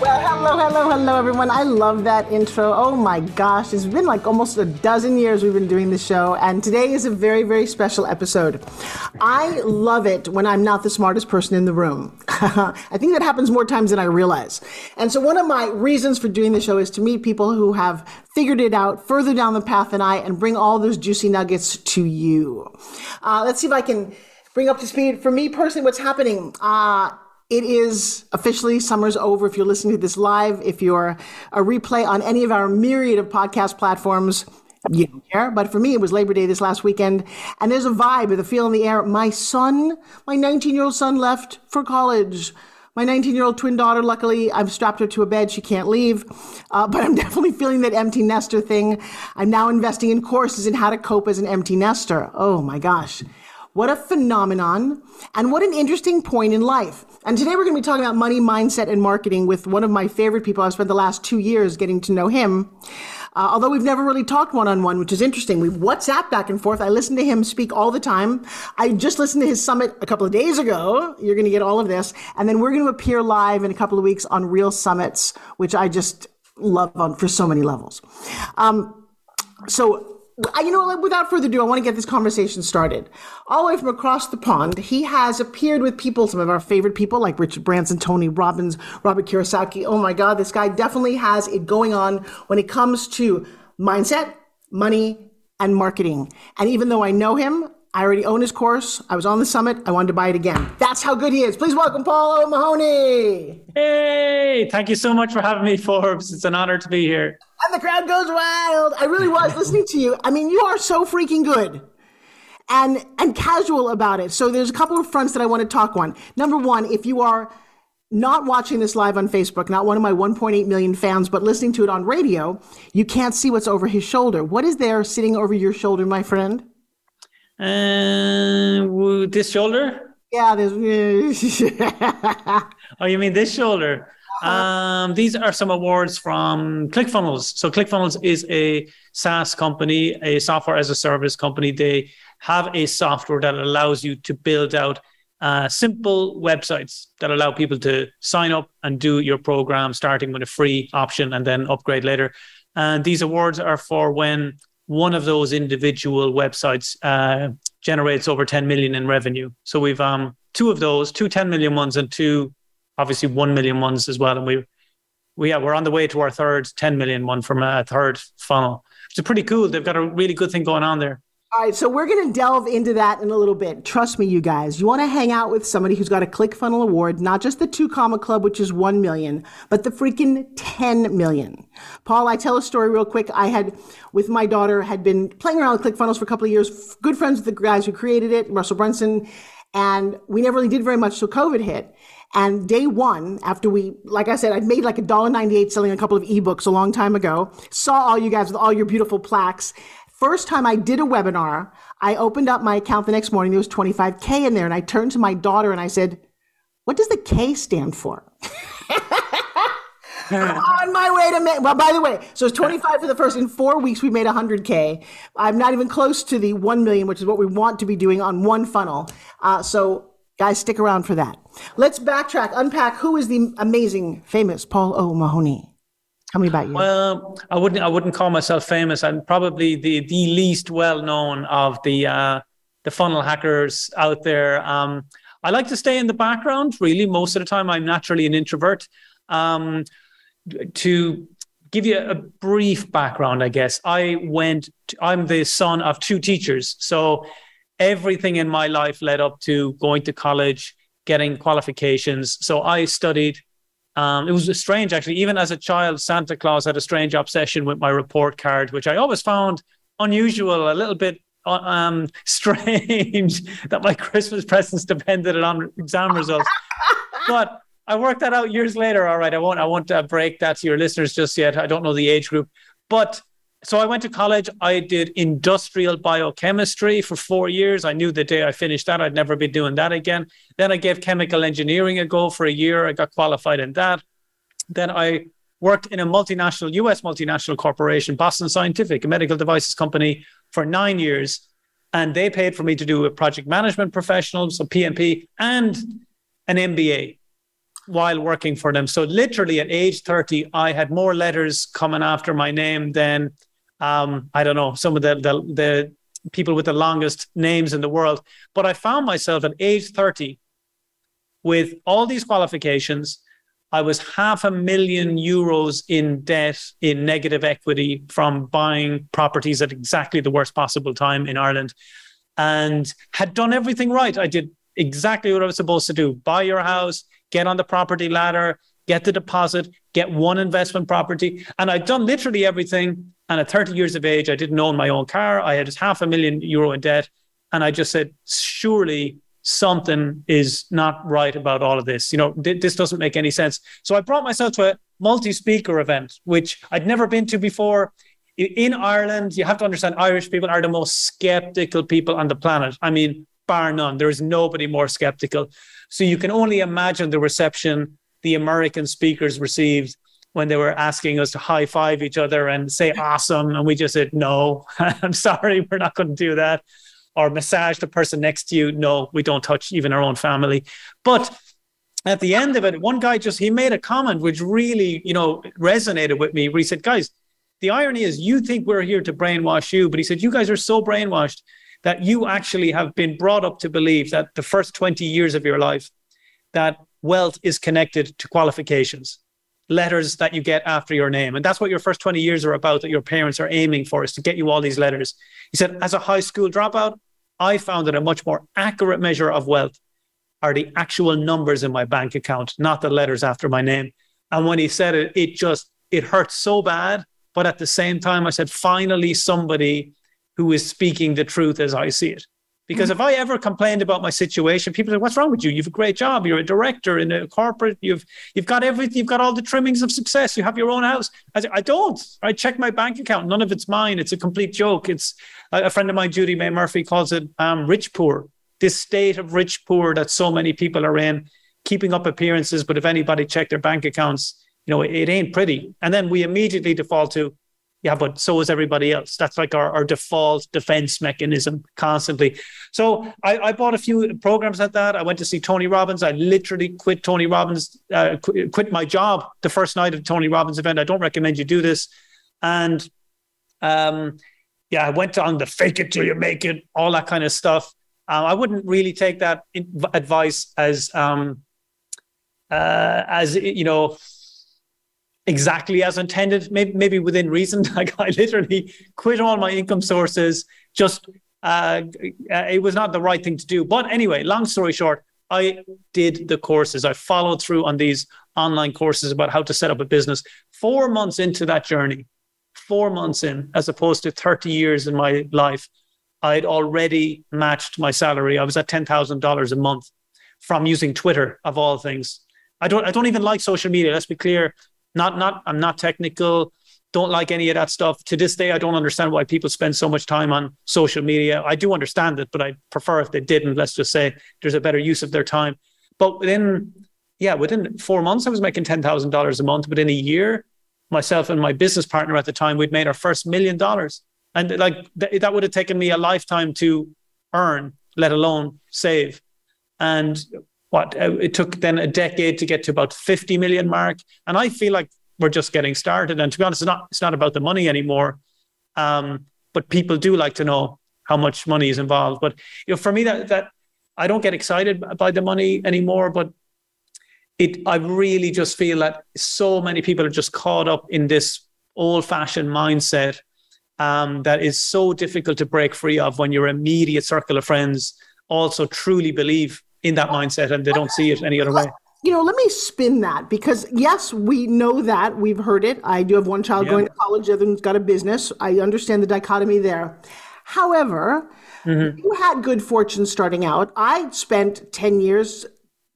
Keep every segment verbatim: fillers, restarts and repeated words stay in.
Well, hello, hello, hello, everyone. I love that intro. Oh, my gosh. It's been like almost a dozen years we've been doing the show, and today is a very, very special episode. I love it when I'm not the smartest person in the room. I think that happens more times than I realize. And so one of my reasons for doing the show is to meet people who have figured it out further down the path than I and bring all those juicy nuggets to you. Uh, let's see if I can bring up to speed. For me personally, what's happening? Uh, It is officially, summer's over. If you're listening to this live, if you're a replay on any of our myriad of podcast platforms, you don't care. But for me, it was Labor Day this last weekend. And there's a vibe, a feel in the air. My son, my nineteen-year-old son left for college. My nineteen-year-old twin daughter, luckily, I've strapped her to a bed. She can't leave. Uh, but I'm definitely feeling that empty nester thing. I'm now investing in courses in how to cope as an empty nester. Oh, my gosh. What a phenomenon, and what an interesting point in life. And today we're going to be talking about money, mindset, and marketing with one of my favorite people. I've spent the last two years getting to know him, uh, although we've never really talked one-on-one, which is interesting. We WhatsApp back and forth. I listen to him speak all the time. I just listened to his summit a couple of days ago. You're going to get all of this. And then we're going to appear live in a couple of weeks on Real Summits, which I just love on for so many levels. Um, so... You know, without further ado, I want to get this conversation started. All the way from across the pond, he has appeared with people, some of our favorite people like Richard Branson, Tony Robbins, Robert Kiyosaki. Oh my God, this guy definitely has it going on when it comes to mindset, money, and marketing. And even though I know him, I already own his course. I was on the summit. I wanted to buy it again. That's how good he is. Please welcome Paul O'Mahony. Hey, thank you so much for having me, Forbes. It's an honor to be here. And the crowd goes wild. I really was listening to you. I mean, you are so freaking good and and casual about it. So there's a couple of fronts that I want to talk on. Number one, if you are not watching this live on Facebook, not one of my one point eight million fans, but listening to it on radio, you can't see what's over his shoulder. What is there sitting over your shoulder, my friend? Uh, this shoulder? Yeah. This... Oh, you mean this shoulder? Uh-huh. Um, these are some awards from ClickFunnels. So ClickFunnels is a SaaS company, a software as a service company. They have a software that allows you to build out uh, simple websites that allow people to sign up and do your program, starting with a free option and then upgrade later. And these awards are for when one of those individual websites uh, generates over ten million in revenue. So we've um, two of those, two ten million ones and two, obviously one million ones as well. And we, we, yeah, we're on the way to our third ten million one from a third funnel, which is pretty cool. They've got a really good thing going on there. All right, so we're going to delve into that in a little bit. Trust me, you guys. You want to hang out with somebody who's got a ClickFunnels award, not just the two comma club, which is one million, but the freaking ten million. Paul, I tell a story real quick. I had, with my daughter, had been playing around with ClickFunnels for a couple of years, good friends with the guys who created it, Russell Brunson, and we never really did very much till COVID hit. And day one, after we, like I said, I'd made like one dollar ninety-eight selling a couple of ebooks a long time ago, saw all you guys with all your beautiful plaques. First time I did a webinar, I opened up my account the next morning, there was twenty-five K in there. And I turned to my daughter and I said, what does the K stand for? I'm on my way to, ma- well, by the way, so it's twenty-five for the first, in four weeks, we made one hundred K. I'm not even close to the one million, which is what we want to be doing on one funnel. Uh, so guys, stick around for that. Let's backtrack, unpack who is the amazing, famous Paul O'Mahony. Tell me about you. Well, I wouldn't. I wouldn't call myself famous. I'm probably the the least well known of the uh, the funnel hackers out there. Um, I like to stay in the background. Really, most of the time, I'm naturally an introvert. Um, to give you a brief background, I guess I went. To, I'm the son of two teachers, so everything in my life led up to going to college, getting qualifications. So I studied. Um, it was strange, actually. Even as a child, Santa Claus had a strange obsession with my report card, which I always found unusual, a little bit um, strange that my Christmas presents depended on exam results. But I worked that out years later. All right, I won't I won't uh, break that to your listeners just yet. I don't know the age group. But so I went to college. I did industrial biochemistry for four years. I knew the day I finished that, I'd never be doing that again. Then I gave chemical engineering a go for a year. I got qualified in that. Then I worked in a multinational, U S multinational corporation, Boston Scientific, a medical devices company, for nine years. And they paid for me to do a project management professional, so P M P, and an M B A while working for them. So literally at age thirty, I had more letters coming after my name than, um, I don't know, some of the, the the people with the longest names in the world. But I found myself at age thirty with all these qualifications. I was half a million euros in debt, in negative equity, from buying properties at exactly the worst possible time in Ireland, and had done everything right. I did exactly what I was supposed to do. Buy your house, get on the property ladder, get the deposit, get one investment property. And I'd done literally everything. And at thirty years of age, I didn't own my own car. I had just half a million euro in debt. And I just said, surely something is not right about all of this. You know, th- this doesn't make any sense. So I brought myself to a multi-speaker event, which I'd never been to before. In Ireland, you have to understand, Irish people are the most skeptical people on the planet. I mean, bar none. There is nobody more skeptical. So you can only imagine the reception the American speakers received when they were asking us to high five each other and say awesome. And we just said, no, I'm sorry, we're not going to do that. Or massage the person next to you. No, we don't touch even our own family. But at the end of it, one guy just, he made a comment which really, you know, resonated with me, where he said, guys, the irony is you think we're here to brainwash you. But he said, you guys are so brainwashed that you actually have been brought up to believe that the first twenty years of your life, that wealth is connected to qualifications, letters that you get after your name. And that's what your first twenty years are about, that your parents are aiming for, is to get you all these letters. He said, as a high school dropout, I found that a much more accurate measure of wealth are the actual numbers in my bank account, not the letters after my name. And when he said it, it just, it hurt so bad. But at the same time, I said, finally, somebody who is speaking the truth as I see it. Because mm-hmm. if I ever complained about my situation, people say, what's wrong with you? You've a great job. You're a director in a corporate. You've you've got everything. You've got all the trimmings of success. You have your own house. I say, I don't. I check my bank account. None of it's mine. It's a complete joke. It's a friend of mine, Judy Mae Murphy, calls it um, rich poor. This state of rich poor that so many people are in, keeping up appearances. But if anybody checked their bank accounts, you know, it, it ain't pretty. And then we immediately default to, yeah, but so is everybody else. That's like our, our default defense mechanism constantly. So I, I bought a few programs at that. I went to see Tony Robbins. I literally quit Tony Robbins, uh, qu- quit my job the first night of Tony Robbins event. I don't recommend you do this. And um, yeah, I went on the fake it till you make it, all that kind of stuff. Uh, I wouldn't really take that in- advice as, um, uh, as you know, exactly as intended, maybe, maybe within reason. Like I literally quit all my income sources. Just uh, it was not the right thing to do. But anyway, long story short, I did the courses. I followed through on these online courses about how to set up a business. Four months into that journey, four months in, as opposed to thirty years in my life, I'd already matched my salary. I was at ten thousand dollars a month from using Twitter, of all things. I don't. I don't even like social media. Let's be clear. Not, not, I'm not technical, don't like any of that stuff. To this day, I don't understand why people spend so much time on social media. I do understand it, but I prefer if they didn't. Let's just say there's a better use of their time. But within, yeah, within four months, I was making ten thousand dollars a month. Within a year, myself and my business partner at the time, we'd made our first million dollars. And like th- that would have taken me a lifetime to earn, let alone save. And What it took then a decade to get to about fifty million mark. And I feel like we're just getting started. And to be honest, it's not, it's not about the money anymore. Um, but people do like to know how much money is involved. But you know, for me, that that I don't get excited by the money anymore, but it I really just feel that so many people are just caught up in this old-fashioned mindset um, that is so difficult to break free of when your immediate circle of friends also truly believe in that mindset and they don't see it any other way. You know, let me spin that, because yes, we know that, we've heard it. I do have one child yeah. going to college, the other one's got a business. I understand the dichotomy there. However, mm-hmm. you had good fortune starting out. I spent ten years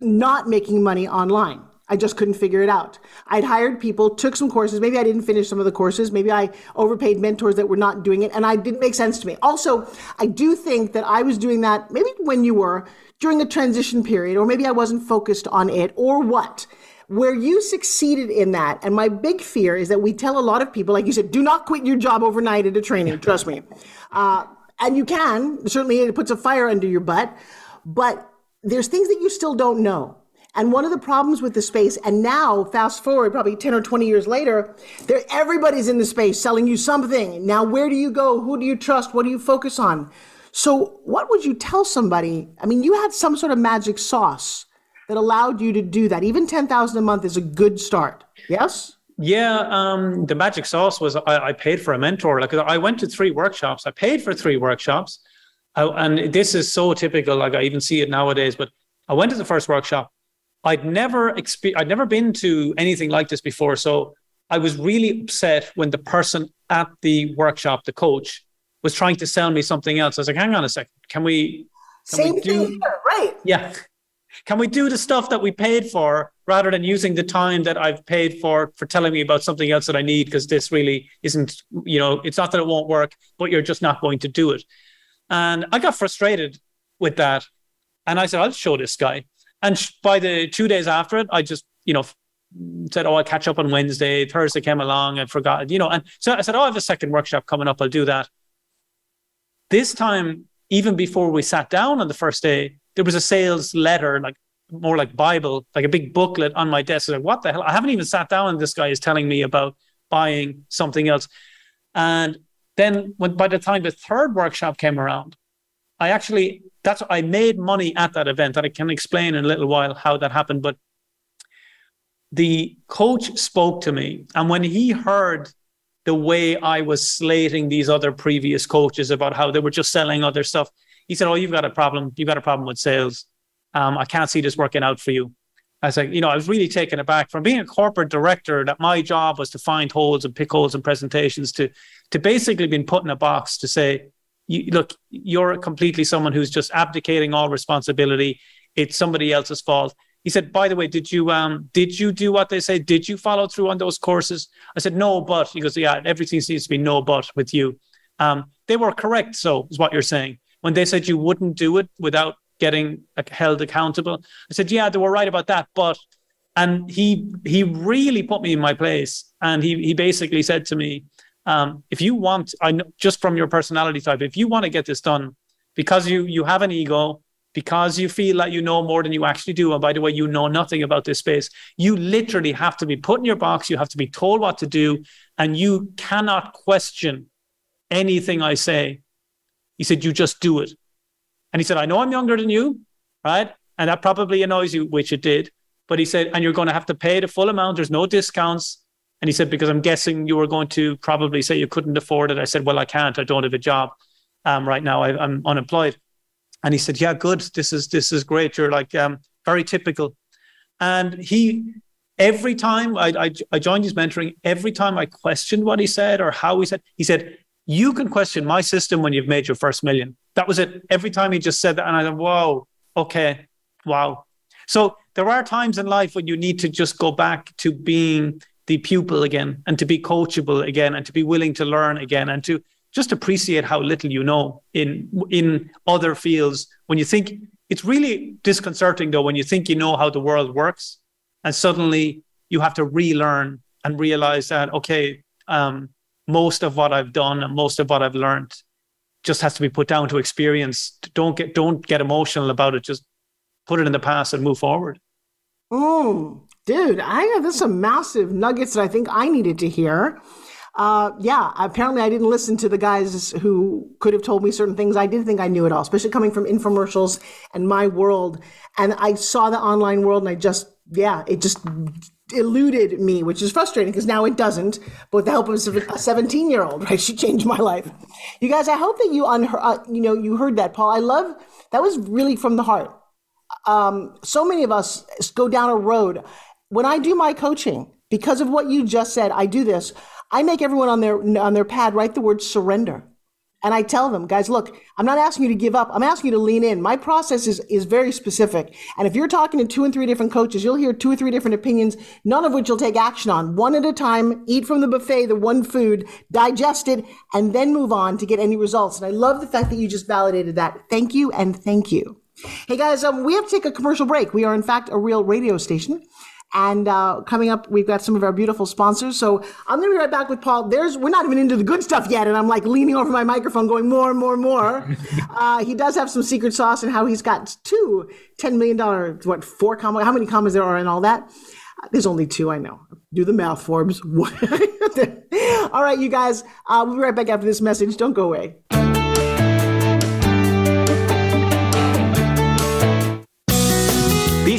not making money online. I I just couldn't figure it out. I'd hired people, took some courses. Maybe I didn't finish some of the courses. Maybe I overpaid mentors that were not doing it, and it didn't make sense to me. Also, I do think that I was doing that, maybe when you were, during a transition period, or maybe I wasn't focused on it, or what. Where you succeeded in that, and my big fear is that we tell a lot of people, like you said, do not quit your job overnight at a training, trust me. Uh, and you can, certainly it puts a fire under your butt, but there's things that you still don't know. And one of the problems with the space, and now fast forward probably ten or twenty years later, there everybody's in the space selling you something. Now, where do you go? Who do you trust? What do you focus on? So what would you tell somebody? I mean, you had some sort of magic sauce that allowed you to do that. Even ten thousand a month is a good start. Yes? Yeah. Um, the magic sauce was I, I paid for a mentor. Like I went to three workshops. I paid for three workshops. I, and this is so typical. Like I even see it nowadays, but I went to the first workshop. I'd never expe- I'd never been to anything like this before. So I was really upset when the person at the workshop, the coach, was trying to sell me something else. I was like, hang on a second. Can we, can Same we do- thing here, right? Yeah. Can we do the stuff that we paid for rather than using the time that I've paid for for telling me about something else that I need? Because this really isn't, you know, it's not that it won't work, but you're just not going to do it. And I got frustrated with that. And I said, I'll show this guy. And by the two days after it, I just, you know, said, oh, I'll catch up on Wednesday. Thursday came along. I forgot, you know, and so I said, oh, I have a second workshop coming up. I'll do that. This time, even before we sat down on the first day, there was a sales letter, like more like Bible, like a big booklet on my desk. I was like, what the hell? I haven't even sat down and this guy is telling me about buying something else. And then when, by the time the third workshop came around, I actually, that's, I made money at that event, and I can explain in a little while how that happened. But the coach spoke to me, and when he heard the way I was slating these other previous coaches about how they were just selling other stuff, he said, oh, you've got a problem. You've got a problem with sales. Um, I can't see this working out for you. I was like, you know, I was really taken aback from being a corporate director that my job was to find holes and pick holes in presentations to, to basically being put in a box to say, you, look, you're completely someone who's just abdicating all responsibility. It's somebody else's fault. He said, by the way, did you um, did you do what they say? Did you follow through on those courses? I said, no, but. He goes, yeah, everything seems to be no, but with you. Um, they were correct, so is what you're saying. When they said you wouldn't do it without getting held accountable, I said, yeah, they were right about that. But, and he he really put me in my place. And he he basically said to me, um, if you want, I know, just from your personality type, if you want to get this done, because you you have an ego, because you feel like you know more than you actually do, and by the way, you know nothing about this space, you literally have to be put in your box. You have to be told what to do, and you cannot question anything I say. He said, you just do it. And he said, I know I'm younger than you, right? And that probably annoys you, which it did. But he said, and you're going to have to pay the full amount. There's no discounts. And he said, because I'm guessing you were going to probably say you couldn't afford it. I said, well, I can't. I don't have a job um, right now. I, I'm unemployed. And he said, yeah, good. This is this is great. You're like um, very typical. And he, every time I, I, I joined his mentoring, every time I questioned what he said or how he said, he said, you can question my system when you've made your first million. That was it. Every time he just said that, and I thought, whoa, okay, wow. So there are times in life when you need to just go back to being the pupil again, and to be coachable again, and to be willing to learn again, and to just appreciate how little you know in in other fields. When you think, it's really disconcerting though, when you think you know how the world works, and suddenly you have to relearn and realize that, okay, um, most of what I've done and most of what I've learned just has to be put down to experience. Don't get don't get emotional about it. Just put it in the past and move forward. Oh, dude, I got this some massive nuggets that I think I needed to hear. Uh, yeah, apparently I didn't listen to the guys who could have told me certain things. I didn't think I knew it all, especially coming from infomercials and my world. And I saw the online world, and I just, yeah, it just eluded me, which is frustrating because now it doesn't, but with the help of a seventeen year old, right? She changed my life. You guys, I hope that you, un- uh, you know, you heard that, Paul. I love, that was really from the heart. Um, so many of us go down a road. When I do my coaching, because of what you just said, I do this, I make everyone on their, on their pad write the word surrender. And I tell them, guys, look, I'm not asking you to give up. I'm asking you to lean in. My process is, is very specific. And if you're talking to two and three different coaches, you'll hear two or three different opinions, none of which you'll take action on. One at a time, eat from the buffet, the one food, digest it, and then move on to get any results. And I love the fact that you just validated that. Thank you and thank you. Hey, guys, um, we have to take a commercial break. We are, in fact, a real radio station. And uh, coming up, we've got some of our beautiful sponsors. So I'm going to be right back with Paul. There's, we're not even into the good stuff yet. And I'm like leaning over my microphone going more and more and more. uh, he does have some secret sauce and how he's got two ten million dollars, what, four commas? How many commas there are in all that? Uh, there's only two, I know. Do the math, Forbes. All right, you guys, uh, we'll be right back after this message. Don't go away. Be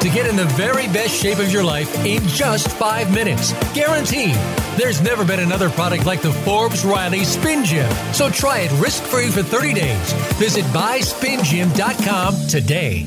to get in the very best shape of your life in just five minutes. Guaranteed. There's never been another product like the Forbes Riley Spin Gym. So try it risk-free for thirty days. Visit buy spin gym dot com today.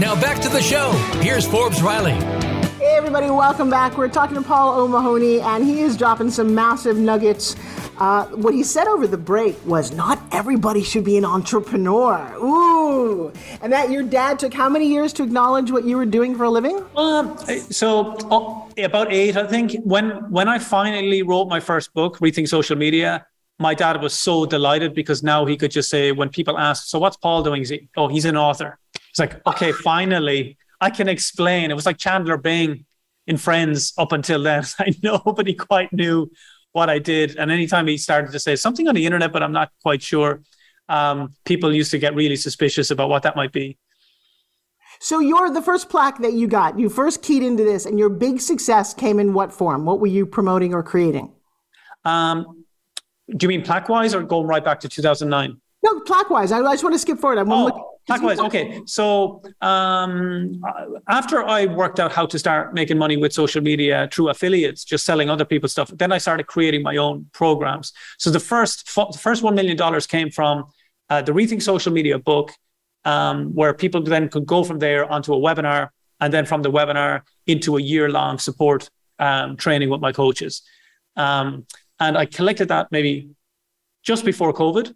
Now back to the show. Here's Forbes Riley. Hey, everybody. Welcome back. We're talking to Paul O'Mahony, and he is dropping some massive nuggets. Uh, what he said over the break was not everybody should be an entrepreneur. Ooh. And that your dad took how many years to acknowledge what you were doing for a living? Um, so oh, about eight, I think. When, when I finally wrote my first book, Rethink Social Media, my dad was so delighted because now he could just say, when people ask, so what's Paul doing? He's, oh, he's an author. It's like, okay, finally, I can explain. It was like Chandler Bing in Friends up until then. I nobody quite knew what I did. And anytime he started to say something on the internet, but I'm not quite sure, um, people used to get really suspicious about what that might be. So you're the first plaque that you got, you first keyed into this, and your big success came in what form? What were you promoting or creating? Um, do you mean plaque-wise or going right back to two thousand nine? No, plaque-wise. I, I just want to skip forward. I'm oh. looking. Likewise. Okay. So um, after I worked out how to start making money with social media through affiliates, just selling other people's stuff, then I started creating my own programs. So the first the first one million dollars came from uh, the Rethink Social Media book, um, where people then could go from there onto a webinar, and then from the webinar into a year-long support um, training with my coaches. Um, and I collected that maybe just before COVID.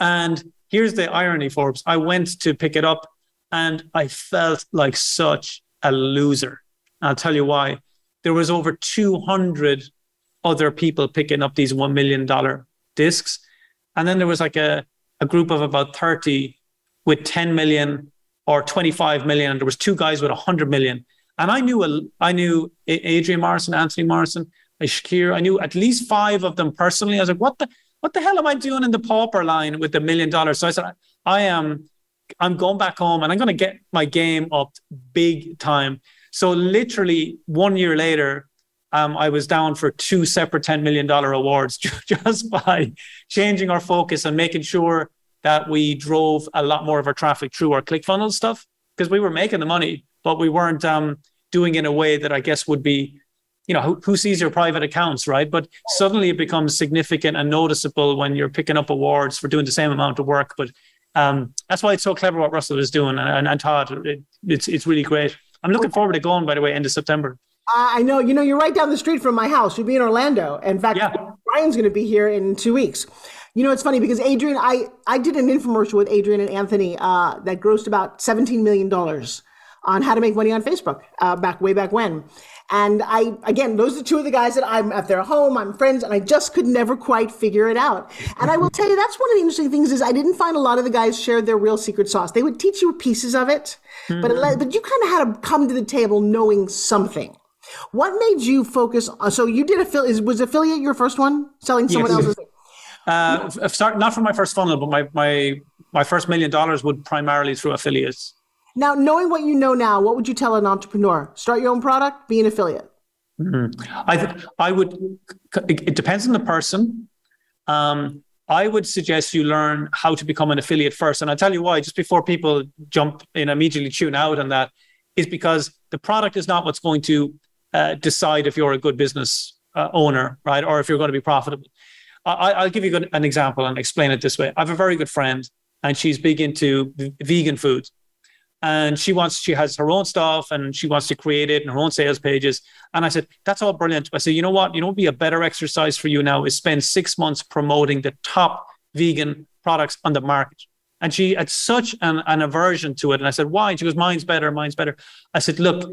And here's the irony, Forbes. I went to pick it up and I felt like such a loser. I'll tell you why. There was over two hundred other people picking up these one million dollars discs. And then there was like a, a group of about thirty with ten million or twenty-five million. And there was two guys with one hundred million. And I knew a, I knew Adrian Morrison, Anthony Morrison, Shakir. I knew at least five of them personally. I was like, what the, what the hell am I doing in the pauper line with the million dollars? So I said, I, I am, I'm going back home and I'm going to get my game up big time. So literally one year later, um, I was down for two separate ten million dollars awards just by changing our focus and making sure that we drove a lot more of our traffic through our ClickFunnels stuff, because we were making the money, but we weren't um, doing it in a way that I guess would be, you know, who, who sees your private accounts, right? But suddenly it becomes significant and noticeable when you're picking up awards for doing the same amount of work. But um, that's why it's so clever what Russell is doing. And, and, and Todd, it, it's it's really great. I'm looking forward to going, by the way, end of September. Uh, I know, you know, you're right down the street from my house. You'll be in Orlando. In fact, yeah. Brian's going to be here in two weeks. You know, it's funny because Adrian, I, I did an infomercial with Adrian and Anthony uh, that grossed about seventeen million dollars on how to make money on Facebook uh, back way back when. And I, again, those are two of the guys that I'm at their home, I'm friends, and I just could never quite figure it out. And I will tell you, that's one of the interesting things is I didn't find a lot of the guys shared their real secret sauce. They would teach you pieces of it, mm-hmm. but, it, but you kind of had to come to the table knowing something. What made you focus on, so you did, affi- was affiliate your first one? Selling someone yes. else's thing? Uh, no. Start, not for my first funnel, but my, my, my first million dollars would primarily through affiliates. Now, knowing what you know now, what would you tell an entrepreneur? Start your own product, be an affiliate. Mm-hmm. I th- I would, it depends on the person. Um, I would suggest you learn how to become an affiliate first. And I'll tell you why, just before people jump in, immediately tune out on that, is because the product is not what's going to uh, decide if you're a good business uh, owner, right? Or if you're going to be profitable. I- I'll give you an example and explain it this way. I have a very good friend and she's big into v- vegan food. And she wants, she has her own stuff and she wants to create it and her own sales pages. And I said, that's all brilliant. I said, you know what, you know what would be a better exercise for you now is spend six months promoting the top vegan products on the market. And she had such an, an aversion to it. And I said, why? And she goes, mine's better, mine's better. I said, look,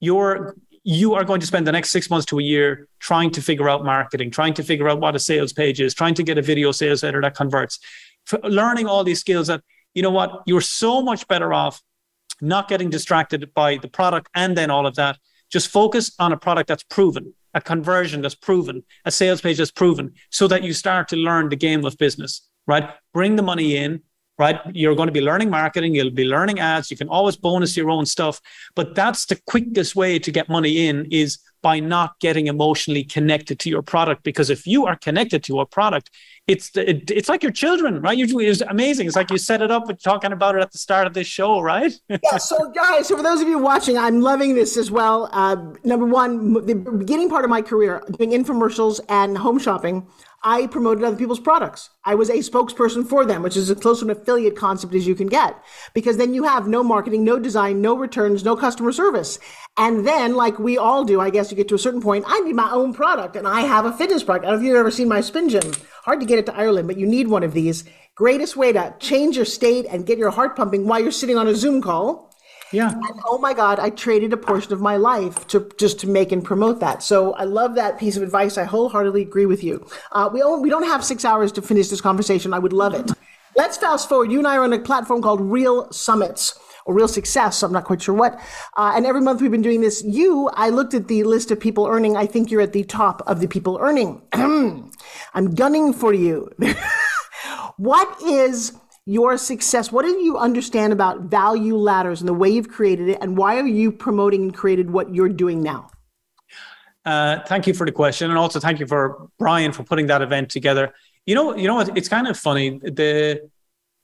you're, you are going to spend the next six months to a year trying to figure out marketing, trying to figure out what a sales page is, trying to get a video sales letter that converts, for learning all these skills that, you know what, you're so much better off not getting distracted by the product and then all of that. Just focus on a product that's proven, a conversion that's proven, a sales page that's proven, so that you start to learn the game of business, right? Bring the money in, right? You're going to be learning marketing. You'll be learning ads. You can always bonus your own stuff. But that's the quickest way to get money in, is by not getting emotionally connected to your product. Because if you are connected to a product, it's the, it, it's like your children, right? You, it's amazing. It's like you set it up with talking about it at the start of this show, right? Yeah, so guys, so for those of you watching, I'm loving this as well. Uh, number one, the beginning part of my career, doing infomercials and home shopping, I promoted other people's products. I was a spokesperson for them, which is as close to an affiliate concept as you can get, because then you have no marketing, no design, no returns, no customer service. And then, like we all do, I guess you get to a certain point, I need my own product, and I have a fitness product. I don't know if you've ever seen my Spin Gym. Hard to get it to Ireland, but you need one of these. Greatest way to change your state and get your heart pumping while you're sitting on a Zoom call. Yeah. And oh my God, I traded a portion of my life to just to make and promote that. So I love that piece of advice. I wholeheartedly agree with you. Uh, we all, we don't have six hours to finish this conversation. I would love it. Let's fast forward. You and I are on a platform called Real Summits or Real Success. So I'm not quite sure what. Uh, and every month we've been doing this. You, I looked at the list of people earning. I think you're at the top of the people earning. I'm gunning for you. What is your success? What do you understand about value ladders and the way you've created it? And why are you promoting and created what you're doing now? Uh, thank you for the question. And also thank you for Brian for putting that event together. You know, you know what? It's kind of funny. The,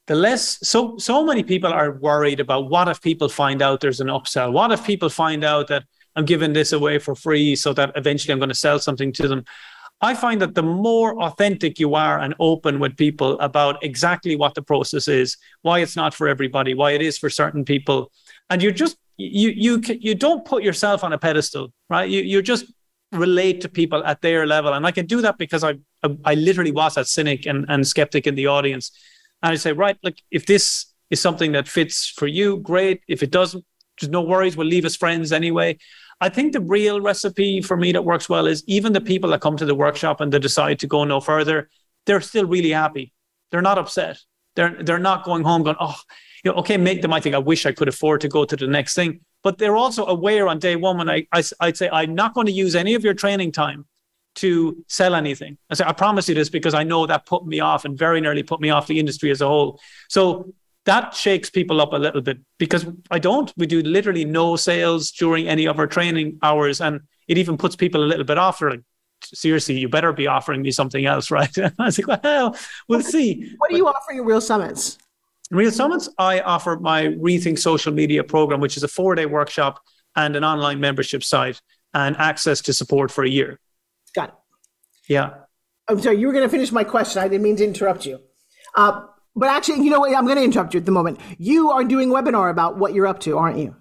the less, so, so many people are worried about what if people find out there's an upsell? What if people find out that I'm giving this away for free so that eventually I'm going to sell something to them? I find that the more authentic you are and open with people about exactly what the process is, why it's not for everybody, why it is for certain people, and you're just, you you you don't put yourself on a pedestal, right? You you just relate to people at their level, and I can do that because I I, I literally was that cynic and, and skeptic in the audience, And I say, right, look, if this is something that fits for you, great. If it doesn't, just no worries. We'll leave as friends anyway. I think the real recipe for me that works well is even the people that come to the workshop and they decide to go no further, they're still really happy. They're not upset. They're they're not going home going, oh, you know, okay, mate, they might think, I wish I could afford to go to the next thing. But they're also aware on day one when I, I, I'd say, I'm not going to use any of your training time to sell anything. I say, I promise you this because I know that put me off and very nearly put me off the industry as a whole. So that shakes people up a little bit because I don't. We do literally no sales during any of our training hours. And it even puts people a little bit off. They're like, seriously, you better be offering me something else, right? And I was like, well, we'll see. What do you offer your Real Summits? Real Summits, I offer my Rethink Social Media program, which is a four-day workshop and an online membership site and access to support for a year. Got it. Yeah. I'm sorry, you were going to finish my question. I didn't mean to interrupt you. Uh, but actually, you know what? I'm going to interrupt you at the moment. You are doing a webinar about what you're up to, aren't you?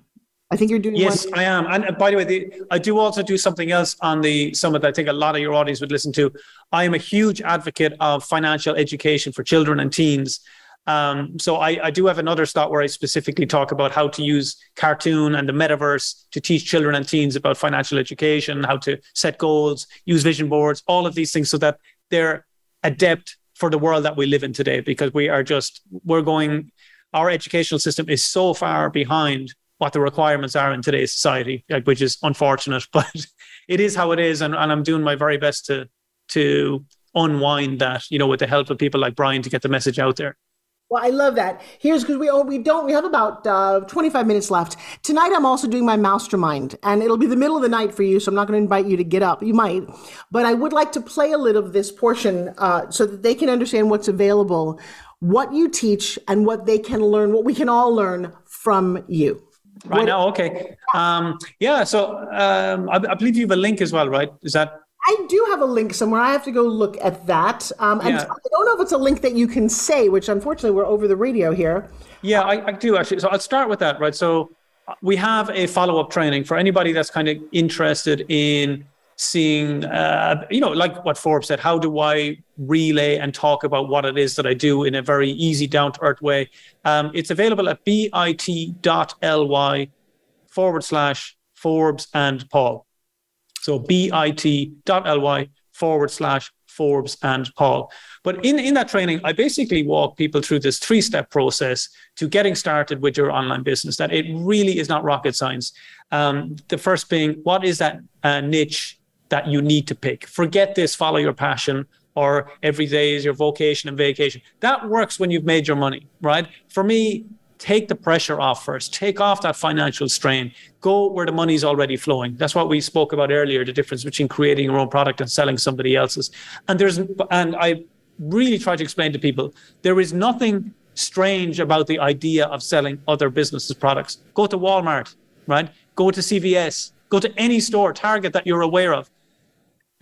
I think you're doing Yes, one. I am. And by the way, the, I do also do something else on the summit that I think a lot of your audience would listen to. I am a huge advocate of financial education for children and teens. Um, so I, I do have another slot where I specifically talk about how to use cartoon and the metaverse to teach children and teens about financial education, how to set goals, use vision boards, all of these things so that they're adept for the world that we live in today, because we are just, we're going, our educational system is so far behind what the requirements are in today's society, like, which is unfortunate, but it is how it is. And, and I'm doing my very best to, to unwind that, you know, with the help of people like Brian to get the message out there. Well, I love that. Here's because we oh, we don't we have about uh, twenty-five minutes left. Tonight, I'm also doing my mastermind, and it'll be the middle of the night for you, so I'm not going to invite you to get up. You might, but I would like to play a little of this portion uh, so that they can understand what's available, what you teach, and what they can learn, what we can all learn from you. Right what now, okay. Um, yeah, so um, I, I believe you have a link as well, right? Is that? I do have a link somewhere. I have to go look at that. Um, and yeah. I don't know if it's a link that you can say, which unfortunately we're over the radio here. Yeah, I, I do actually. So I'll start with that, right? So we have a follow-up training for anybody that's kind of interested in seeing, uh, you know, like what Forbes said, how do I relay and talk about what it is that I do in a very easy, down-to-earth way? Um, it's available at bit.ly forward slash Forbes and Paul. So bit.ly forward slash Forbes and Paul. But in, in that training, I basically walk people through this three-step process to getting started with your online business, that it really is not rocket science. Um, the first being, what is that uh, niche that you need to pick? Forget this, follow your passion, or every day is your vocation and vacation. That works when you've made your money, right? For me, take the pressure off first. Take off that financial strain. Go where the money's already flowing. That's what we spoke about earlier, the difference between creating your own product and selling somebody else's. And there's, and I really try to explain to people, there is nothing strange about the idea of selling other businesses' products. Go to Walmart, right? Go to C V S. Go to any store, Target, that you're aware of.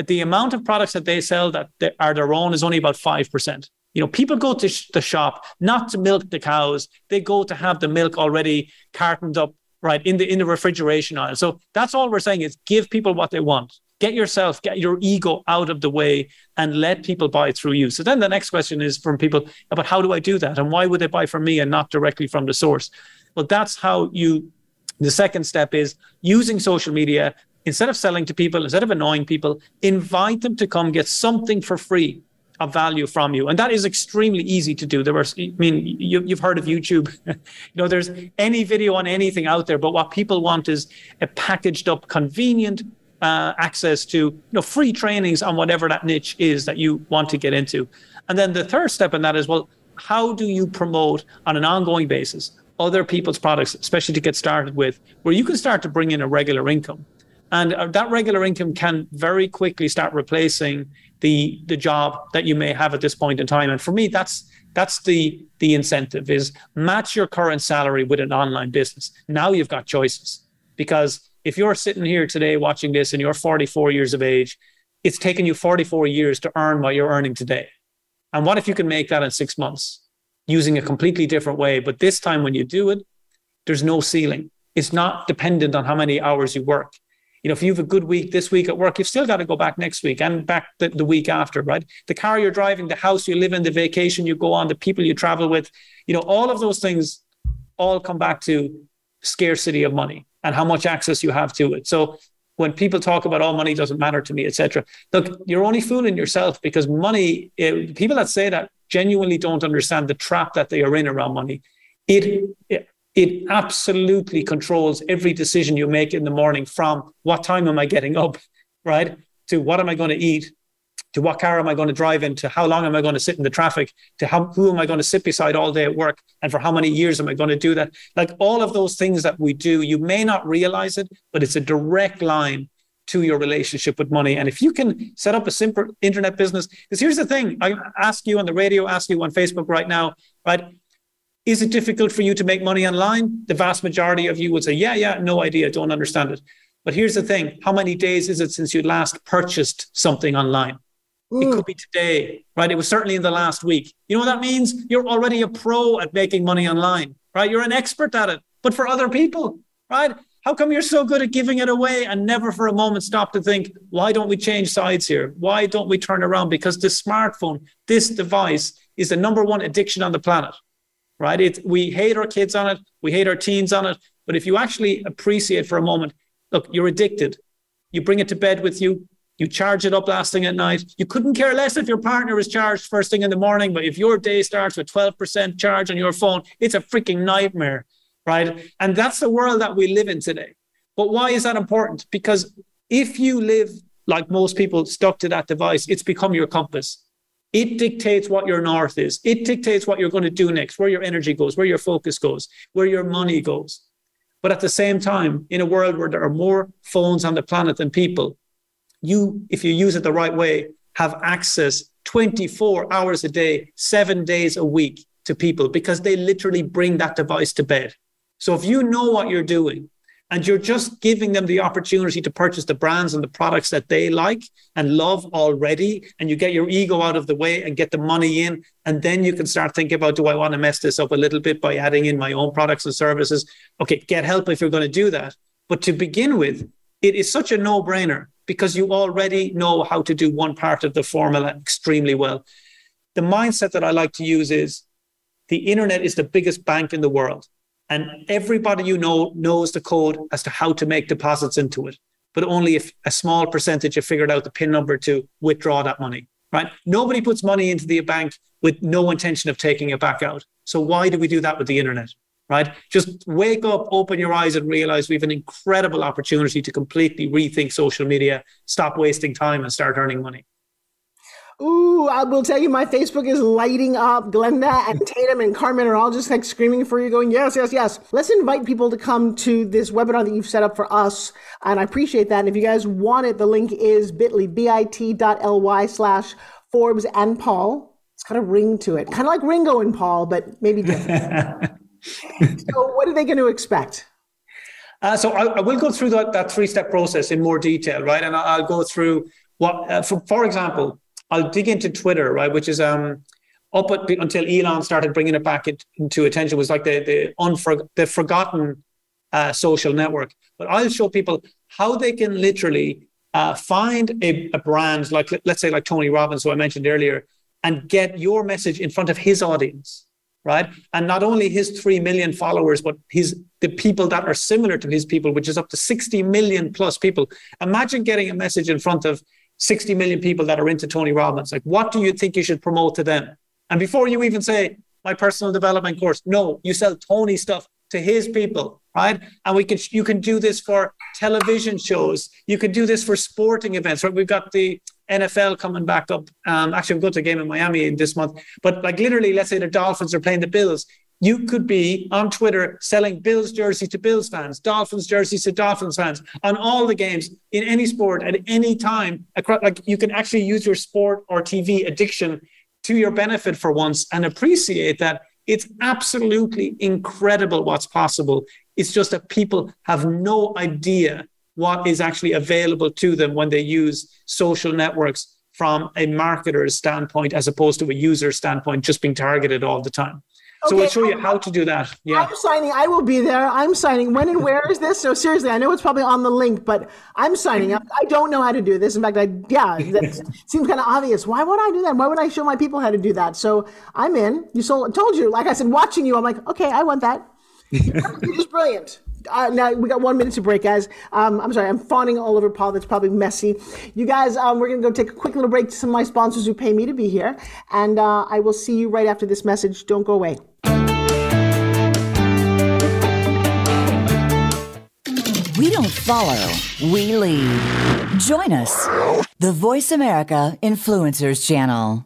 The amount of products that they sell that are their own is only about five percent. You know, people go to sh- the shop not to milk the cows. They go to have the milk already cartoned up, right, in the in the refrigeration aisle. So that's all we're saying is give people what they want. Get yourself, get your ego out of the way and let people buy through you. So then the next question is from people about how do I do that? And why would they buy from me and not directly from the source? Well, that's how you, the second step is using social media. Instead of selling to people, instead of annoying people, invite them to come get something for free of value from you. And that is extremely easy to do. There were, I mean, you, you've heard of YouTube. You know, there's any video on anything out there, but what people want is a packaged up, convenient uh, access to, you know, free trainings on whatever that niche is that you want to get into. And then the third step in that is, well, how do you promote on an ongoing basis other people's products, especially to get started with, where you can start to bring in a regular income? And that regular income can very quickly start replacing the the job that you may have at this point in time. And for me, that's that's the the incentive is match your current salary with an online business. Now you've got choices, because if you're sitting here today watching this and you're forty-four years of age, it's taken you forty-four years to earn what you're earning today. And what if you can make that in six months using a completely different way? But this time when you do it, there's no ceiling. It's not dependent on how many hours you work. You know, if you have a good week this week at work, you've still got to go back next week and back the, the week after, right? The car you're driving, the house you live in, the vacation you go on, the people you travel with, you know, all of those things all come back to scarcity of money and how much access you have to it. So when people talk about, oh, money doesn't matter to me, et cetera, look, you're only fooling yourself, because money, it, people that say that genuinely don't understand the trap that they are in around money. It, it It absolutely controls every decision you make in the morning, from what time am I getting up, right, to what am I going to eat, to what car am I going to drive in, to how long am I going to sit in the traffic, to how, who am I going to sit beside all day at work, and for how many years am I going to do that. Like, all of those things that we do, you may not realize it, but it's a direct line to your relationship with money. And if you can set up a simple internet business, because here's the thing, I ask you on the radio, ask you on Facebook right now, right? Is it difficult for you to make money online? The vast majority of you would say, yeah, yeah, no idea, don't understand it. But here's the thing, how many days is it since you last purchased something online? Ooh. It could be today, right? It was certainly in the last week. You know what that means? You're already a pro at making money online, right? You're an expert at it, but for other people, right? How come you're so good at giving it away and never for a moment stop to think, why don't we change sides here? Why don't we turn around? Because the smartphone, this device, is the number one addiction on the planet. Right? It, we hate our kids on it. We hate our teens on it. But if you actually appreciate for a moment, look, you're addicted. You bring it to bed with you. You charge it up last thing at night. You couldn't care less if your partner is charged first thing in the morning. But if your day starts with twelve percent charge on your phone, it's a freaking nightmare, right? And that's the world that we live in today. But why is that important? Because if you live like most people, stuck to that device, it's become your compass. It dictates what your north is. It dictates what you're going to do next, where your energy goes, where your focus goes, where your money goes. But at the same time, in a world where there are more phones on the planet than people, you, if you use it the right way, have access twenty-four hours a day, seven days a week to people, because they literally bring that device to bed. So if you know what you're doing, and you're just giving them the opportunity to purchase the brands and the products that they like and love already, and you get your ego out of the way and get the money in, and then you can start thinking about, do I want to mess this up a little bit by adding in my own products and services? Okay, get help if you're going to do that. But to begin with, it is such a no-brainer, because you already know how to do one part of the formula extremely well. The mindset that I like to use is, the internet is the biggest bank in the world. And everybody you know knows the code as to how to make deposits into it, but only if a small percentage have figured out the PIN number to withdraw that money, right? Nobody puts money into the bank with no intention of taking it back out. So why do we do that with the internet, right? Just wake up, open your eyes, and realize we have an incredible opportunity to completely rethink social media, stop wasting time, and start earning money. Ooh, I will tell you, my Facebook is lighting up. Glenda and Tatum and Carmen are all just like screaming for you, going, yes, yes, yes. Let's invite people to come to this webinar that you've set up for us. And I appreciate that. And if you guys want it, the link is bit.ly, bit.ly slash Forbes and Paul. It's got a ring to it. Kind of like Ringo and Paul, but maybe different. So what are they going to expect? Uh, so I, I will go through that, that three-step process in more detail, right? And I'll go through what, uh, for, for example, I'll dig into Twitter, right, which is um, up at, until Elon started bringing it back in, into attention. It was like the the, unfor- the forgotten uh, social network. But I'll show people how they can literally uh, find a, a brand, like let's say like Tony Robbins, who I mentioned earlier, and get your message in front of his audience, right? And not only his three million followers, but his the people that are similar to his people, which is up to sixty million plus people. Imagine getting a message in front of sixty million people that are into Tony Robbins. Like, what do you think you should promote to them? And before you even say, my personal development course, no, you sell Tony stuff to his people, right? And we can, you can do this for television shows. You can do this for sporting events, right? We've got the N F L coming back up. Um, actually, we've got a game in Miami in this month. But like literally, let's say the Dolphins are playing the Bills. You could be on Twitter selling Bills jerseys to Bills fans, Dolphins jerseys to Dolphins fans, on all the games in any sport at any time. Like, you can actually use your sport or T V addiction to your benefit for once, and appreciate that it's absolutely incredible what's possible. It's just that people have no idea what is actually available to them when they use social networks from a marketer's standpoint, as opposed to a user standpoint, just being targeted all the time. So okay, we'll show you how to do that. Yeah. I'm signing. I will be there. I'm signing. When and where is this? So seriously, I know it's probably on the link, but I'm signing up. I don't know how to do this. In fact, I yeah, that seems kind of obvious. Why would I do that? Why would I show my people how to do that? So I'm in. You sold, told you, like I said, watching you, I'm like, okay, I want that. You're just brilliant. Uh, now, we got one minute to break, guys. Um, I'm sorry, I'm fawning all over Paul. That's probably messy. You guys, um, we're going to go take a quick little break to some of my sponsors who pay me to be here. And uh, I will see you right after this message. Don't go away. We don't follow, we lead. Join us, the Voice America Influencers Channel.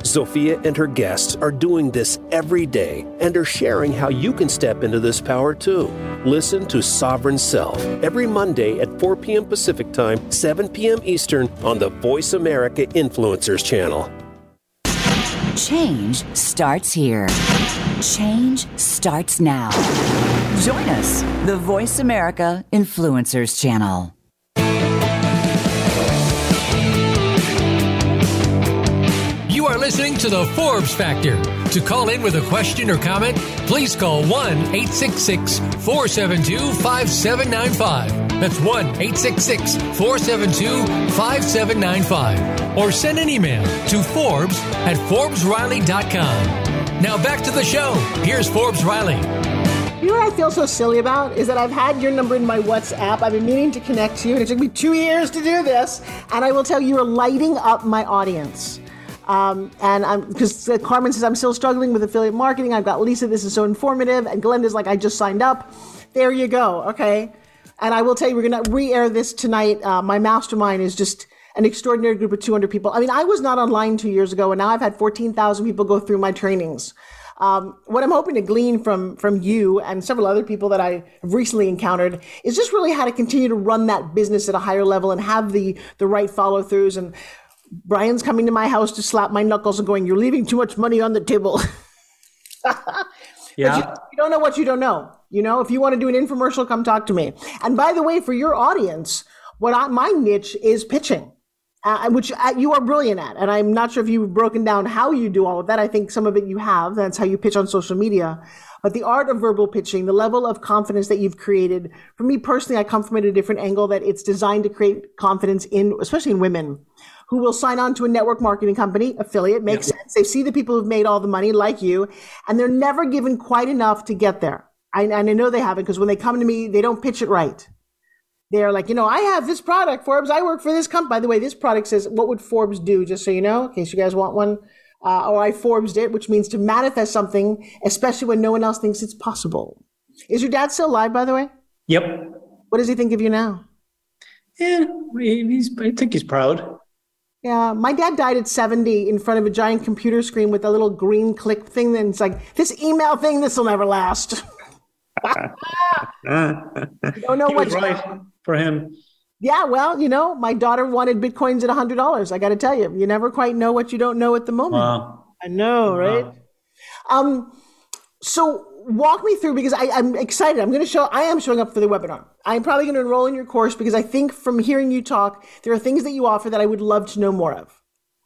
Zofia and her guests are doing this every day and are sharing how you can step into this power too. Listen to Sovereign Self every Monday at four p.m. Pacific Time, seven p.m. Eastern on the Voice America Influencers Channel. Change starts here. Change starts now. Join us, the Voice America Influencers Channel. You are listening to The Forbes Factor. To call in with a question or comment, please call one eight six six, four seven two, five seven nine five. That's one eight six six, four seven two, five seven nine five. Or send an email to Forbes at Forbes Riley dot com. Now back to the show. Here's Forbes Riley. You know what I feel so silly about is that I've had your number in my WhatsApp. I've been meaning to connect to you, and it took me two years to do this. And I will tell you, you're lighting up my audience. Um, and I'm because Carmen says, I'm still struggling with affiliate marketing. I've got Lisa, this is so informative. And Glenda's like, I just signed up. There you go. Okay. And I will tell you, we're going to re-air this tonight. Uh, my mastermind is just an extraordinary group of two hundred people. I mean, I was not online two years ago, and now I've had fourteen thousand people go through my trainings. Um, what I'm hoping to glean from, from you and several other people that I have recently encountered is just really how to continue to run that business at a higher level and have the, the right follow throughs. And Brian's coming to my house to slap my knuckles and going, you're leaving too much money on the table. Yeah. You, you don't know what you don't know. You know, if you want to do an infomercial, come talk to me. And by the way, for your audience, what I, my niche is pitching, uh, which uh, you are brilliant at. And I'm not sure if you've broken down how you do all of that. I think some of it you have. That's how you pitch on social media. But the art of verbal pitching, the level of confidence that you've created, for me personally, I come from it a different angle that it's designed to create confidence in, especially in women, who will sign on to a network marketing company, affiliate, makes yeah. sense. They see the people who've made all the money, like you, and they're never given quite enough to get there. I, and I know they haven't, because when they come to me, they don't pitch it right. They're like, you know, I have this product, Forbes, I work for this company. By the way, this product says, what would Forbes do, just so you know, in case you guys want one. Uh, or I Forbes'd it, which means to manifest something, especially when no one else thinks it's possible. Is your dad still alive, by the way? Yep. What does he think of you now? Yeah, he's, I think he's proud. Yeah, my dad died at seventy in front of a giant computer screen with a little green click thing. And it's like, this email thing, this will never last. You don't know he what's was right going. For him. Yeah, well, you know, my daughter wanted Bitcoins at one hundred dollars. I got to tell you, you never quite know what you don't know at the moment. Wow. I know, right? Wow. Um, so walk me through, because I, I'm excited. I'm going to show, I am showing up for the webinar. I'm probably going to enroll in your course, because I think from hearing you talk, there are things that you offer that I would love to know more of.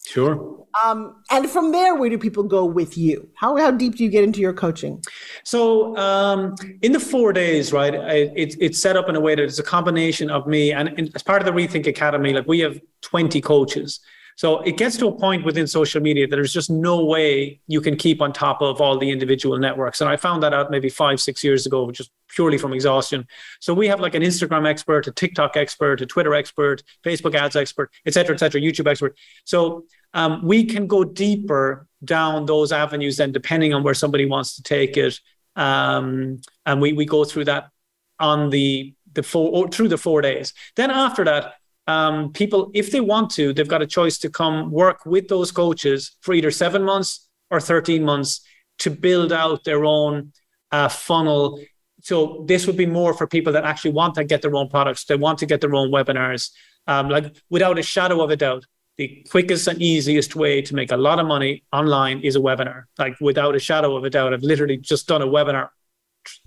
Sure. Um, and from there, where do people go with you? How how deep do you get into your coaching? So um, in the four days, right, I, it, it's set up in a way that it's a combination of me. And, and as part of the Rethink Academy, like we have twenty coaches. So it gets to a point within social media that there's just no way you can keep on top of all the individual networks. And I found that out maybe five, six years ago, just purely from exhaustion. So we have like an Instagram expert, a TikTok expert, a Twitter expert, Facebook ads expert, et cetera, et cetera, YouTube expert. So um, we can go deeper down those avenues then depending on where somebody wants to take it. Um, and we we go through that on the, the four, or through the four days. Then after that, Um, people, if they want to, they've got a choice to come work with those coaches for either seven months or thirteen months to build out their own uh, funnel. So this would be more for people that actually want to get their own products. They want to get their own webinars. Um, like without a shadow of a doubt, the quickest and easiest way to make a lot of money online is a webinar. Like without a shadow of a doubt, I've literally just done a webinar,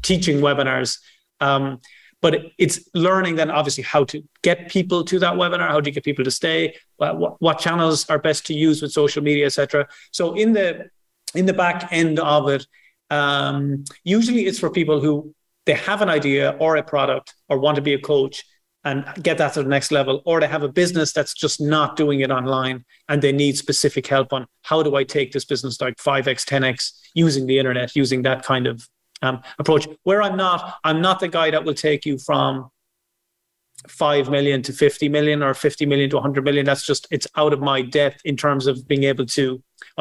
teaching webinars. Um, But it's learning then obviously how to get people to that webinar, how do you get people to stay, what, what channels are best to use with social media, et cetera. So in the in the back end of it, um, usually it's for people who they have an idea or a product or want to be a coach and get that to the next level, or they have a business that's just not doing it online and they need specific help on how do I take this business like five X, ten X using the internet, using that kind of Um, approach. Where I'm not, I'm not the guy that will take you from five million to fifty million or fifty million to one hundred million. That's just, it's out of my depth in terms of being able to,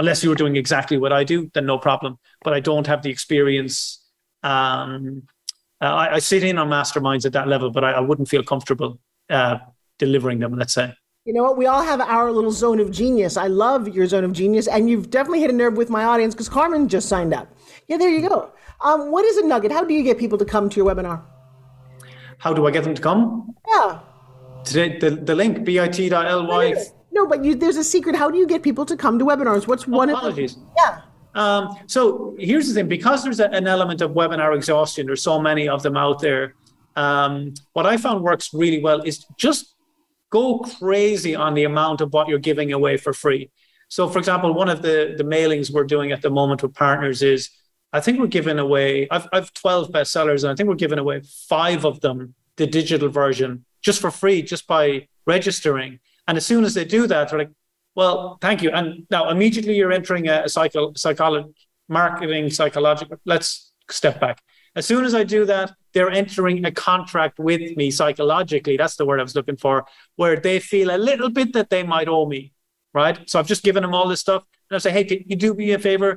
unless you were doing exactly what I do, then no problem. But I don't have the experience. Um, I, I sit in on masterminds at that level, but I, I wouldn't feel comfortable uh, delivering them, let's say. You know what? We all have our little zone of genius. I love your zone of genius. And you've definitely hit a nerve with my audience because Carmen just signed up. Yeah, there you go. Um, what is a nugget? How do you get people to come to your webinar? How do I get them to come? Yeah. Today, the, the link, bit dot l y. No, but you, there's a secret. How do you get people to come to webinars? What's one oh, apologies. of Apologies. Yeah. Um, so here's the thing. Because there's a, an element of webinar exhaustion, there's so many of them out there. Um, what I found works really well is just go crazy on the amount of what you're giving away for free. So, for example, one of the, the mailings we're doing at the moment with partners is, I think we're giving away, I've, I've twelve bestsellers, and I think we're giving away five of them, the digital version, just for free, just by registering. And as soon as they do that, they're like, well, thank you. And now immediately you're entering a psycho, psychology, marketing, psychological, let's step back. As soon as I do that, they're entering a contract with me psychologically. That's the word I was looking for, where they feel a little bit that they might owe me. Right. So I've just given them all this stuff. And I say, hey, can you do me a favor?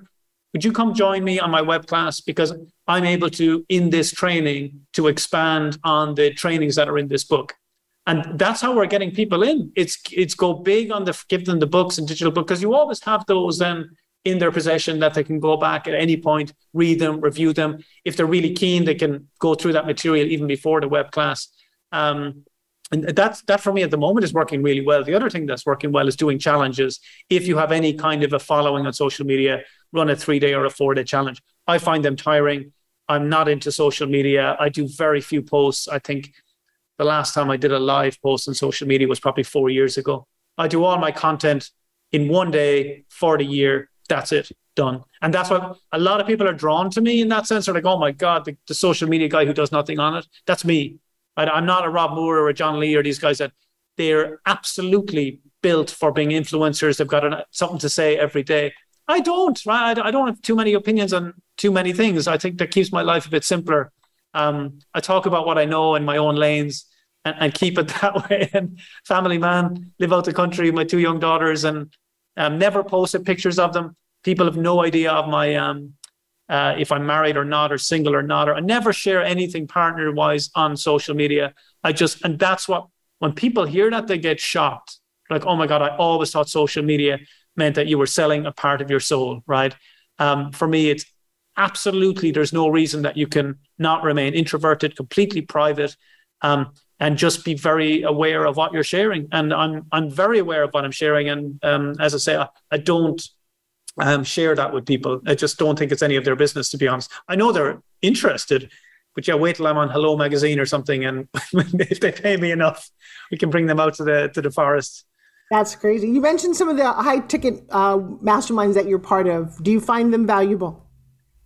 Would you come join me on my web class? Because I'm able to, in this training, to expand on the trainings that are in this book. And that's how we're getting people in. It's it's go big on the, give them the books and digital book, because you always have those then in their possession that they can go back at any point, read them, review them. If they're really keen, they can go through that material even before the web class. Um, And that's, that for me at the moment is working really well. The other thing that's working well is doing challenges. If you have any kind of a following on social media, run a three-day or a four-day challenge. I find them tiring. I'm not into social media. I do very few posts. I think the last time I did a live post on social media was probably four years ago. I do all my content in one day for the year. That's it. Done. And that's why a lot of people are drawn to me in that sense. They're like, oh my God, the, the social media guy who does nothing on it. That's me. I'm not a Rob Moore or a John Lee or these guys that they're absolutely built for being influencers. They've got an, something to say every day. I don't, right? I don't have too many opinions on too many things. I think that keeps my life a bit simpler. Um, I talk about what I know in my own lanes and, and keep it that way. And family man, live out the country with my two young daughters and um, never posted pictures of them. People have no idea of my... Um, Uh, if I'm married or not, or single or not, or I never share anything partner-wise on social media. I just, and that's what, when people hear that, they get shocked. Like, oh my God, I always thought social media meant that you were selling a part of your soul, right? Um, for me, it's absolutely, there's no reason that you can not remain introverted, completely private, um, and just be very aware of what you're sharing. And I'm I'm very aware of what I'm sharing. And um, as I say, I, I don't, Um, share that with people. I just don't think it's any of their business, to be honest. I know they're interested, but yeah, wait till I'm on Hello Magazine or something, and if they pay me enough, we can bring them out to the to the forest. That's crazy. You mentioned some of the high ticket uh, masterminds that you're part of. Do you find them valuable?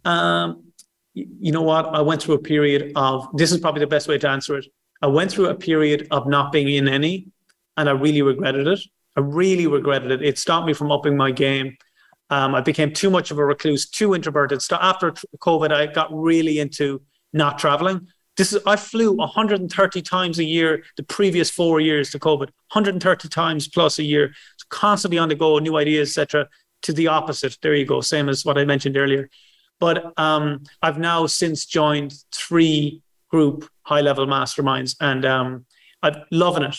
Um, you know what? I went through a period of, this is probably the best way to answer it. I went through a period of not being in any, and I really regretted it. I really regretted it. It stopped me from upping my game. Um, I became too much of a recluse, too introverted. So after COVID, I got really into not traveling. This is, I flew one hundred thirty times a year the previous four years to COVID, one hundred thirty times plus a year, constantly on the go, new ideas, et cetera, to the opposite. There you go. Same as what I mentioned earlier. But um, I've now since joined three group high-level masterminds, and um, I'm loving it.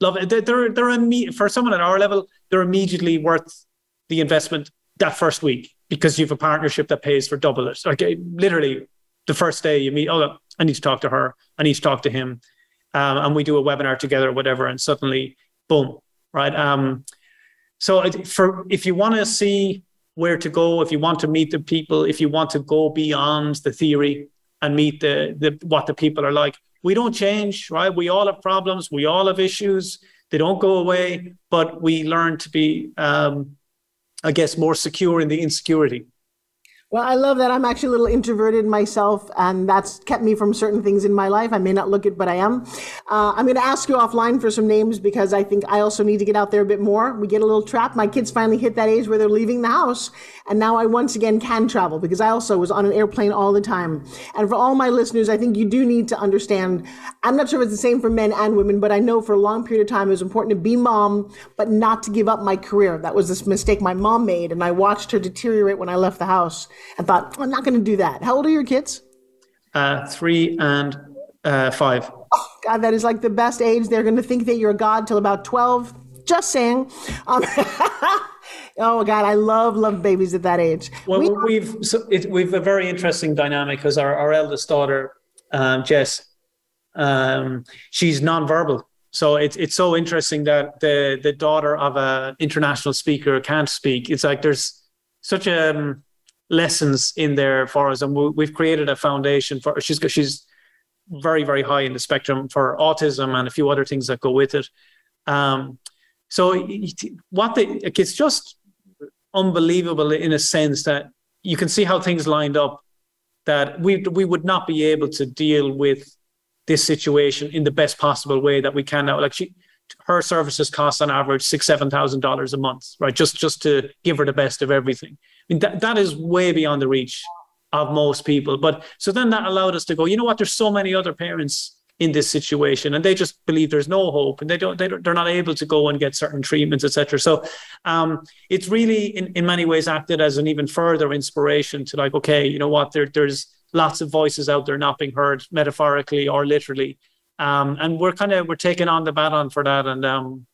Love it. They're, they're, they're imme- for someone at our level, they're immediately worth the investment that first week because you have a partnership that pays for double it. Like, literally, the first day you meet, oh, I need to talk to her. I need to talk to him. Um, and we do a webinar together, whatever, and suddenly, boom, right? Um, so it, for if you want to see where to go, if you want to meet the people, if you want to go beyond the theory and meet the, the what the people are like, we don't change, right? We all have problems. We all have issues. They don't go away, but we learn to be, um, I guess, more secure in the insecurity. Well, I love that. I'm actually a little introverted myself, and that's kept me from certain things in my life. I may not look it, but I am. Uh, I'm going to ask you offline for some names because I think I also need to get out there a bit more. We get a little trapped. My kids finally hit that age where they're leaving the house, and now I once again can travel because I also was on an airplane all the time. And for all my listeners, I think you do need to understand, I'm not sure if it's the same for men and women, but I know for a long period of time it was important to be mom, but not to give up my career. That was this mistake my mom made, and I watched her deteriorate when I left the house. I thought, oh, I'm not going to do that. How old are your kids? Uh, three and uh, five. Oh, God, that is like the best age. They're going to think that you're a god till about twelve. Just saying. Um, oh, God, I love, love babies at that age. Well, we we've have- so it, we've a very interesting dynamic because our, our eldest daughter, um, Jess, um, she's nonverbal. So it's it's so interesting that the, the daughter of an international speaker can't speak. It's like there's such a... Um, lessons in there for us, and we've created a foundation for she's she's very very high in the spectrum for autism and a few other things that go with it. Um, so what they, it's just unbelievable in a sense that you can see how things lined up that we we would not be able to deal with this situation in the best possible way that we can now. Like she, her services cost on average six seven thousand dollars a month, right? Just just to give her the best of everything. I mean, that, that is way beyond the reach of most people. But so then that allowed us to go, you know what, there's so many other parents in this situation and they just believe there's no hope and they don't, they don't they're not able to go and get certain treatments, et cetera. So um, it's really in, in many ways acted as an even further inspiration to like, okay, you know what, there, there's lots of voices out there not being heard metaphorically or literally. Um, and we're kind of, we're taking on the baton for that. And um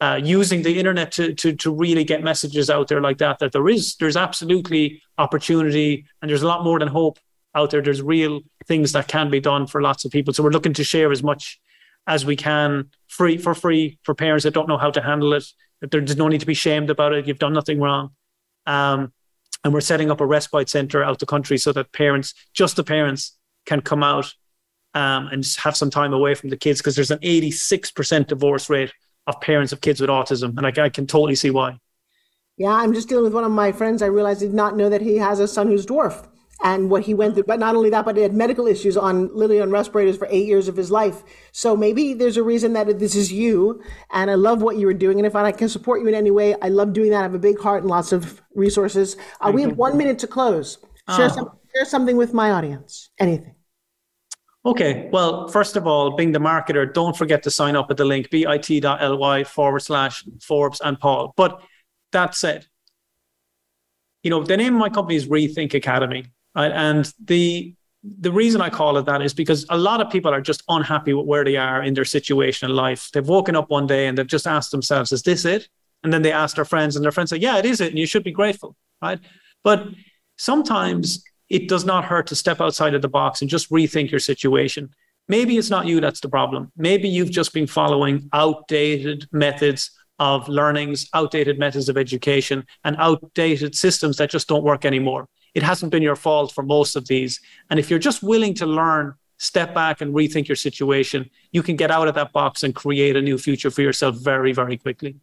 Uh, using the internet to, to to really get messages out there like that, that there is, there's absolutely opportunity and there's a lot more than hope out there. There's real things that can be done for lots of people. So we're looking to share as much as we can free for free for parents that don't know how to handle it. That there's no need to be shamed about it. You've done nothing wrong. Um, and we're setting up a respite center out the country so that parents, just the parents, can come out um, and just have some time away from the kids because there's an eighty-six percent divorce rate of parents of kids with autism. And I, I can totally see why. Yeah, I'm just dealing with one of my friends. I realized I did not know that he has a son who's dwarf and what he went through. But not only that, but he had medical issues on literally on respirators for eight years of his life. So maybe there's a reason that this is you. And I love what you were doing. And if I can support you in any way, I love doing that. I have a big heart and lots of resources. Uh, we have one minute to close. Share, oh. some, share something with my audience, anything. Okay. Well, first of all, being the marketer, don't forget to sign up at the link bit.ly forward slash Forbes and Paul. But that said, you know, the name of my company is Rethink Academy. Right? And the the reason I call it that is because a lot of people are just unhappy with where they are in their situation in life. They've woken up one day and they've just asked themselves, is this it? And then they ask their friends and their friends say, yeah, it is it. And you should be grateful. Right. But sometimes it does not hurt to step outside of the box and just rethink your situation. Maybe it's not you that's the problem. Maybe you've just been following outdated methods of learnings, outdated methods of education, and outdated systems that just don't work anymore. It hasn't been your fault for most of these. And if you're just willing to learn, step back and rethink your situation, you can get out of that box and create a new future for yourself very, very quickly.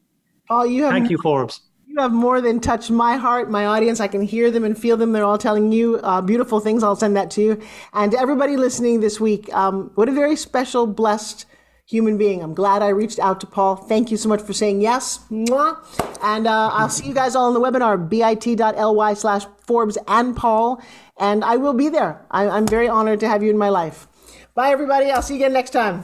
Oh, you have Thank you, Forbes. You have more than touched my heart, my audience. I can hear them and feel them. They're all telling you uh, beautiful things. I'll send that to you. And to everybody listening this week, um, what a very special, blessed human being. I'm glad I reached out to Paul. Thank you so much for saying yes. Mwah. And uh, I'll see you guys all in the webinar, bit.ly slash Forbes and Paul. And I will be there. I, I'm very honored to have you in my life. Bye, everybody. I'll see you again next time.